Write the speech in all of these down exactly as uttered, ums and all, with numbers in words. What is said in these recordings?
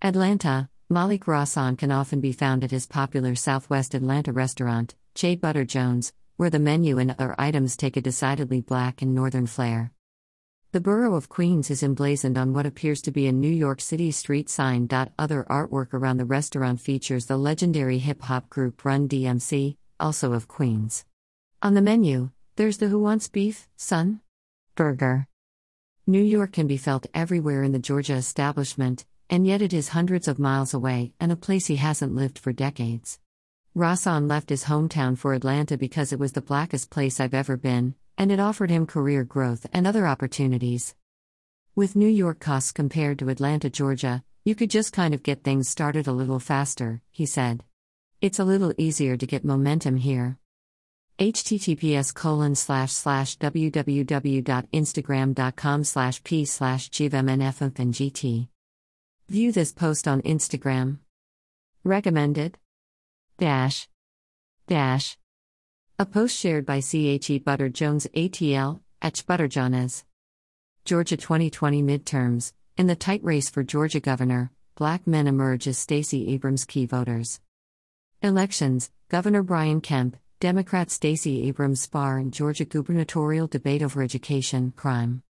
Atlanta. Malik Rosson can often be found at his popular Southwest Atlanta restaurant, Che Butter Jones, where the menu and other items take a decidedly black and northern flair. The borough of Queens is emblazoned on what appears to be a New York City street sign. Other artwork around the restaurant features the legendary hip-hop group Run D M C, also of Queens. On the menu, there's the Who Wants Beef, Son Burger. New York can be felt everywhere in the Georgia establishment, and yet it is hundreds of miles away and a place he hasn't lived for decades. Rahsaan left his hometown for Atlanta because it was the blackest place I've ever been, and it offered him career growth and other opportunities. With New York costs compared to Atlanta, Georgia, you could just kind of get things started a little faster, he said. It's a little easier to get momentum here. https colon slash slash www.instagram.com slash p slash gvmnfmpgt. View this post on Instagram. Recommended? Dash. Dash. A post shared by Che Butter Jones A T L, at Butter Jones. Georgia twenty twenty midterms. In the tight race for Georgia governor, black men emerge as Stacey Abrams' key voters. Elections. Governor Brian Kemp, Democrat Stacey Abrams spar in Georgia gubernatorial debate over education, crime.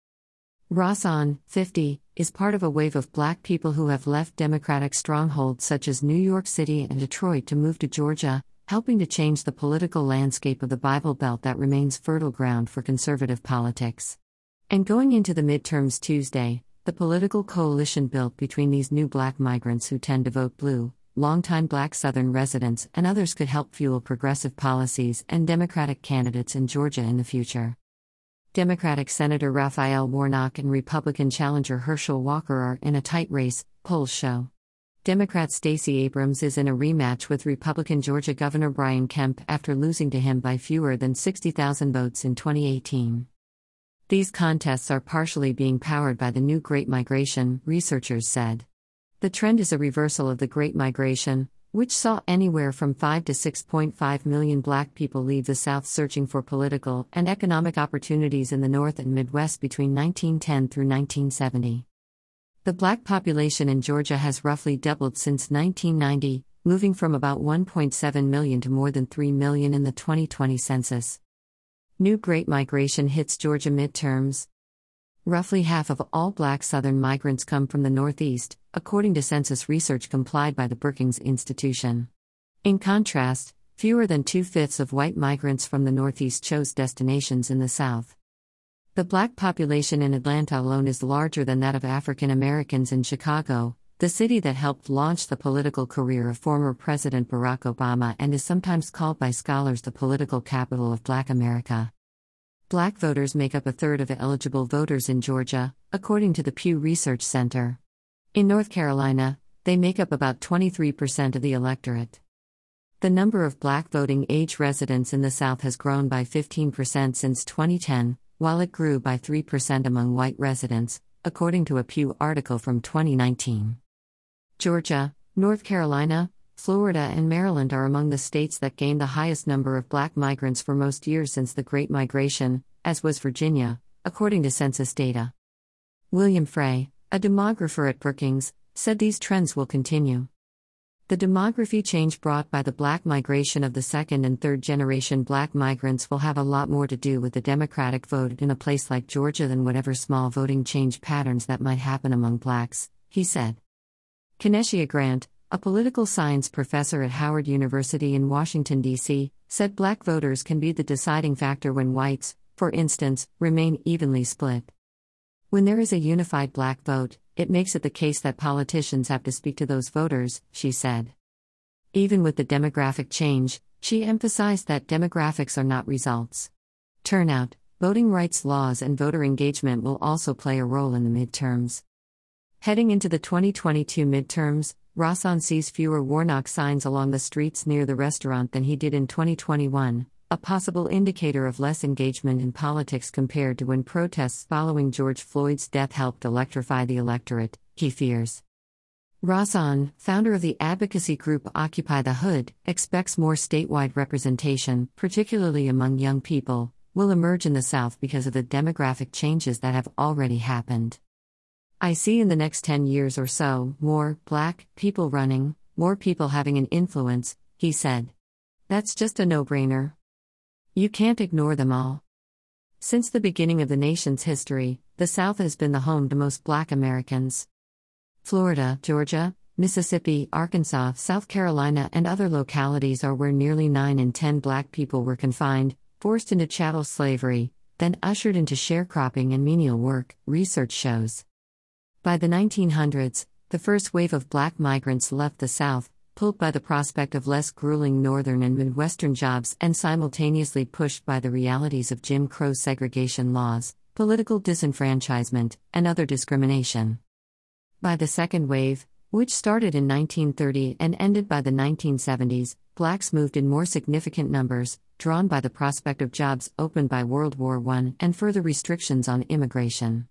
Rahsaan, fifty, is part of a wave of black people who have left Democratic strongholds such as New York City and Detroit to move to Georgia, helping to change the political landscape of the Bible Belt that remains fertile ground for conservative politics. And going into the midterms Tuesday, the political coalition built between these new black migrants who tend to vote blue, longtime black Southern residents and others could help fuel progressive policies and Democratic candidates in Georgia in the future. Democratic Senator Raphael Warnock and Republican challenger Herschel Walker are in a tight race, polls show. Democrat Stacey Abrams is in a rematch with Republican Georgia Governor Brian Kemp after losing to him by fewer than sixty thousand votes in twenty eighteen. These contests are partially being powered by the new Great Migration, researchers said. The trend is a reversal of the Great Migration, which saw anywhere from five to six point five million black people leave the South searching for political and economic opportunities in the North and Midwest between nineteen ten through nineteen seventy. The black population in Georgia has roughly doubled since nineteen ninety, moving from about one point seven million to more than three million in the twenty twenty census. New Great Migration hits Georgia midterms. Roughly half of all black Southern migrants come from the Northeast, according to census research complied by the Brookings Institution. In contrast, fewer than two-fifths of white migrants from the Northeast chose destinations in the South. The black population in Atlanta alone is larger than that of African Americans in Chicago, the city that helped launch the political career of former President Barack Obama and is sometimes called by scholars the political capital of black America. Black voters make up a third of eligible voters in Georgia, according to the Pew Research Center. In North Carolina, they make up about twenty-three percent of the electorate. The number of black voting age residents in the South has grown by fifteen percent since twenty ten, while it grew by three percent among white residents, according to a Pew article from twenty nineteen. Georgia, North Carolina, Florida and Maryland are among the states that gained the highest number of black migrants for most years since the Great Migration, as was Virginia, according to census data. William Frey, a demographer at Brookings, said these trends will continue. The demography change brought by the black migration of the second and third generation black migrants will have a lot more to do with the Democratic vote in a place like Georgia than whatever small voting change patterns that might happen among blacks, he said. Kineshia Grant, a political science professor at Howard University in Washington, D C, said black voters can be the deciding factor when whites, for instance, remain evenly split. When there is a unified black vote, it makes it the case that politicians have to speak to those voters, she said. Even with the demographic change, she emphasized that demographics are not results. Turnout, voting rights laws and voter engagement will also play a role in the midterms. Heading into the twenty twenty-two midterms, Rahsaan sees fewer Warnock signs along the streets near the restaurant than he did in twenty twenty-one, a possible indicator of less engagement in politics compared to when protests following George Floyd's death helped electrify the electorate, he fears. Rahsaan, founder of the advocacy group Occupy the Hood, expects more statewide representation, particularly among young people, will emerge in the South because of the demographic changes that have already happened. I see in the next ten years or so, more black people running, more people having an influence, he said. That's just a no-brainer. You can't ignore them all. Since the beginning of the nation's history, the South has been the home to most black Americans. Florida, Georgia, Mississippi, Arkansas, South Carolina, and other localities are where nearly nine in ten black people were confined, forced into chattel slavery, then ushered into sharecropping and menial work, research shows. By the nineteen hundreds, the first wave of black migrants left the South, pulled by the prospect of less grueling northern and midwestern jobs and simultaneously pushed by the realities of Jim Crow segregation laws, political disenfranchisement, and other discrimination. By the second wave, which started in nineteen thirty and ended by the nineteen seventies, blacks moved in more significant numbers, drawn by the prospect of jobs opened by World War One and further restrictions on immigration.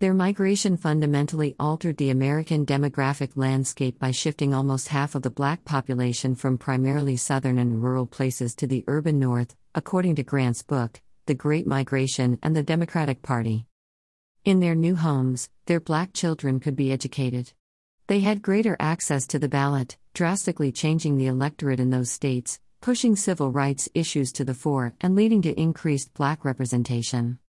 Their migration fundamentally altered the American demographic landscape by shifting almost half of the black population from primarily southern and rural places to the urban north, according to Grant's book, The Great Migration and the Democratic Party. In their new homes, their black children could be educated. They had greater access to the ballot, drastically changing the electorate in those states, pushing civil rights issues to the fore and leading to increased black representation.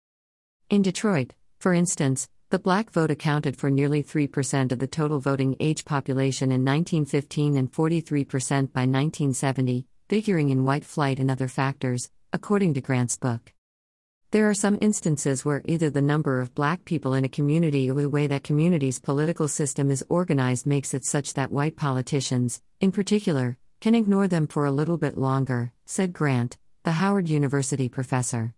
In Detroit, for instance, the black vote accounted for nearly three percent of the total voting age population in nineteen fifteen and forty-three percent by nineteen seventy, figuring in white flight and other factors, according to Grant's book. There are some instances where either the number of black people in a community or the way that community's political system is organized makes it such that white politicians, in particular, can ignore them for a little bit longer, said Grant, the Howard University professor.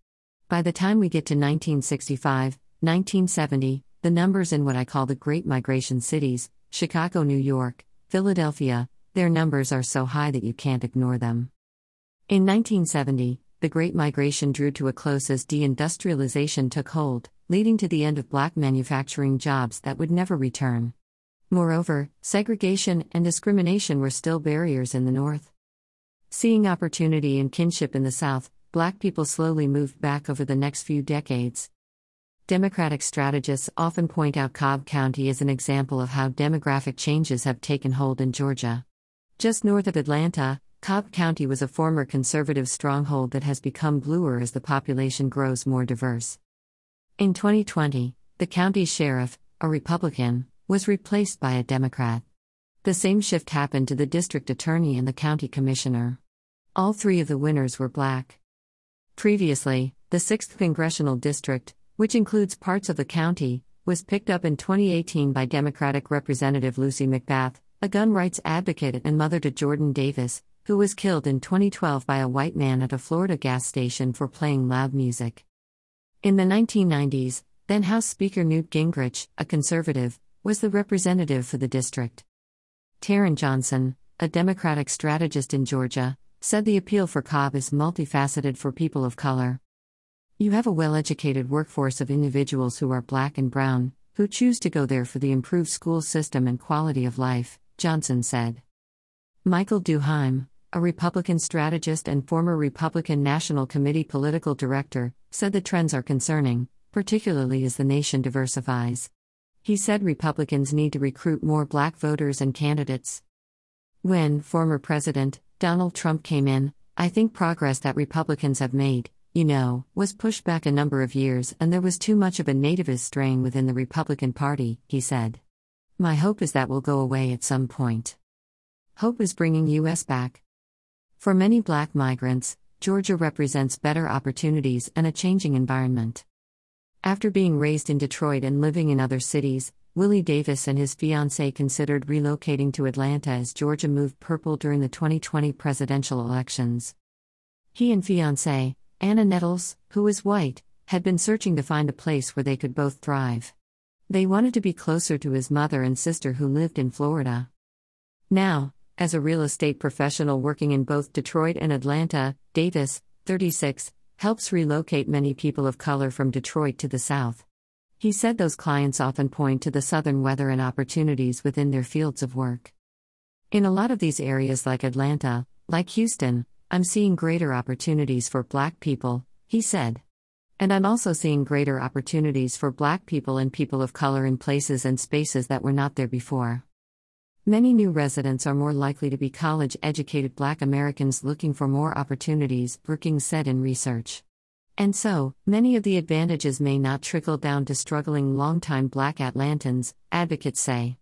By the time we get to nineteen sixty-five, nineteen seventy, the numbers in what I call the Great Migration cities, Chicago, New York, Philadelphia, their numbers are so high that you can't ignore them. In nineteen seventy, the Great Migration drew to a close as deindustrialization took hold, leading to the end of black manufacturing jobs that would never return. Moreover, segregation and discrimination were still barriers in the North. Seeing opportunity and kinship in the South, black people slowly moved back over the next few decades. Democratic strategists often point out Cobb County as an example of how demographic changes have taken hold in Georgia. Just north of Atlanta, Cobb County was a former conservative stronghold that has become bluer as the population grows more diverse. In twenty twenty, the county sheriff, a Republican, was replaced by a Democrat. The same shift happened to the district attorney and the county commissioner. All three of the winners were black. Previously, the sixth Congressional District, which includes parts of the county, was picked up in twenty eighteen by Democratic Representative Lucy McBath, a gun rights advocate and mother to Jordan Davis, who was killed in twenty twelve by a white man at a Florida gas station for playing loud music. In the nineteen nineties, then-House Speaker Newt Gingrich, a conservative, was the representative for the district. Taryn Johnson, a Democratic strategist in Georgia, said the appeal for Cobb is multifaceted for people of color. You have a well-educated workforce of individuals who are black and brown, who choose to go there for the improved school system and quality of life, Johnson said. Michael Duheim, a Republican strategist and former Republican National Committee political director, said the trends are concerning, particularly as the nation diversifies. He said Republicans need to recruit more black voters and candidates. When former President Donald Trump came in, I think progress that Republicans have made, you know, was pushed back a number of years and there was too much of a nativist strain within the Republican Party, he said. My hope is that will go away at some point. Hope is bringing U S back. For many black migrants, Georgia represents better opportunities and a changing environment. After being raised in Detroit and living in other cities, Willie Davis and his fiancée considered relocating to Atlanta as Georgia moved purple during the twenty twenty presidential elections. He and fiancée, Anna Nettles, who is white, had been searching to find a place where they could both thrive. They wanted to be closer to his mother and sister who lived in Florida. Now, as a real estate professional working in both Detroit and Atlanta, Davis, thirty-six, helps relocate many people of color from Detroit to the South. He said those clients often point to the southern weather and opportunities within their fields of work. In a lot of these areas like Atlanta, like Houston, I'm seeing greater opportunities for black people, he said. And I'm also seeing greater opportunities for Black people and people of color in places and spaces that were not there before. Many new residents are more likely to be college-educated Black Americans looking for more opportunities, Brookings said in research. And so, many of the advantages may not trickle down to struggling longtime Black Atlantans, advocates say.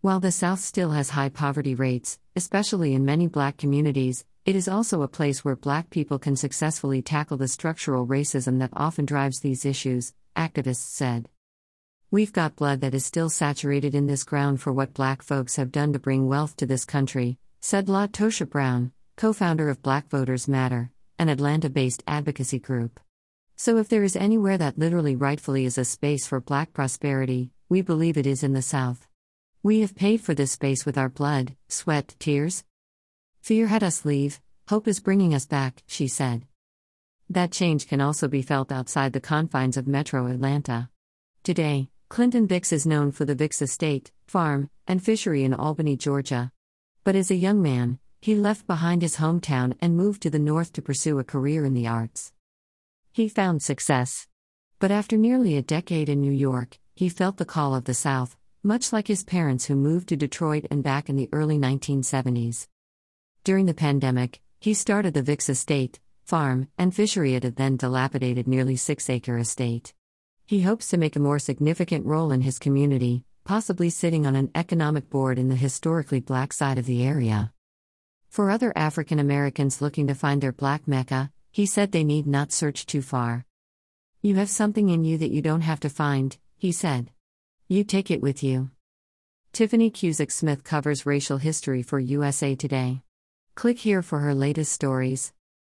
While the South still has high poverty rates, especially in many Black communities, it is also a place where Black people can successfully tackle the structural racism that often drives these issues, activists said. We've got blood that is still saturated in this ground for what Black folks have done to bring wealth to this country, said La Tosha Brown, co-founder of Black Voters Matter, an Atlanta-based advocacy group. So if there is anywhere that literally rightfully is a space for Black prosperity, we believe it is in the South. We have paid for this space with our blood, sweat, tears. Fear had us leave, hope is bringing us back, she said. That change can also be felt outside the confines of Metro Atlanta. Today, Clinton Vicks is known for the Vicks Estate, Farm, and Fishery in Albany, Georgia. But as a young man, he left behind his hometown and moved to the North to pursue a career in the arts. He found success. But after nearly a decade in New York, he felt the call of the South, much like his parents who moved to Detroit and back in the early nineteen seventies. During the pandemic, he started the Vicks Estate, Farm, and Fishery at a then dilapidated nearly six-acre estate. He hopes to make a more significant role in his community, possibly sitting on an economic board in the historically Black side of the area. For other African Americans looking to find their Black Mecca, he said they need not search too far. You have something in you that you don't have to find, he said. You take it with you. Tiffany Cusick Smith covers racial history for U S A Today. Click here for her latest stories.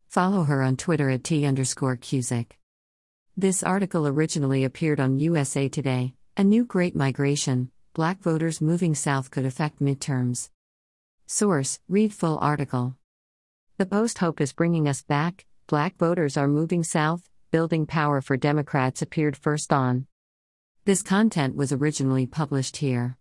Follow her on Twitter at T underscore Cusick. This article originally appeared on U S A Today, A New Great Migration, Black Voters Moving South Could Affect Midterms. Source, read full article. The Post. Hope is bringing us back, Black voters are moving south, building power for Democrats appeared first on. This content was originally published here.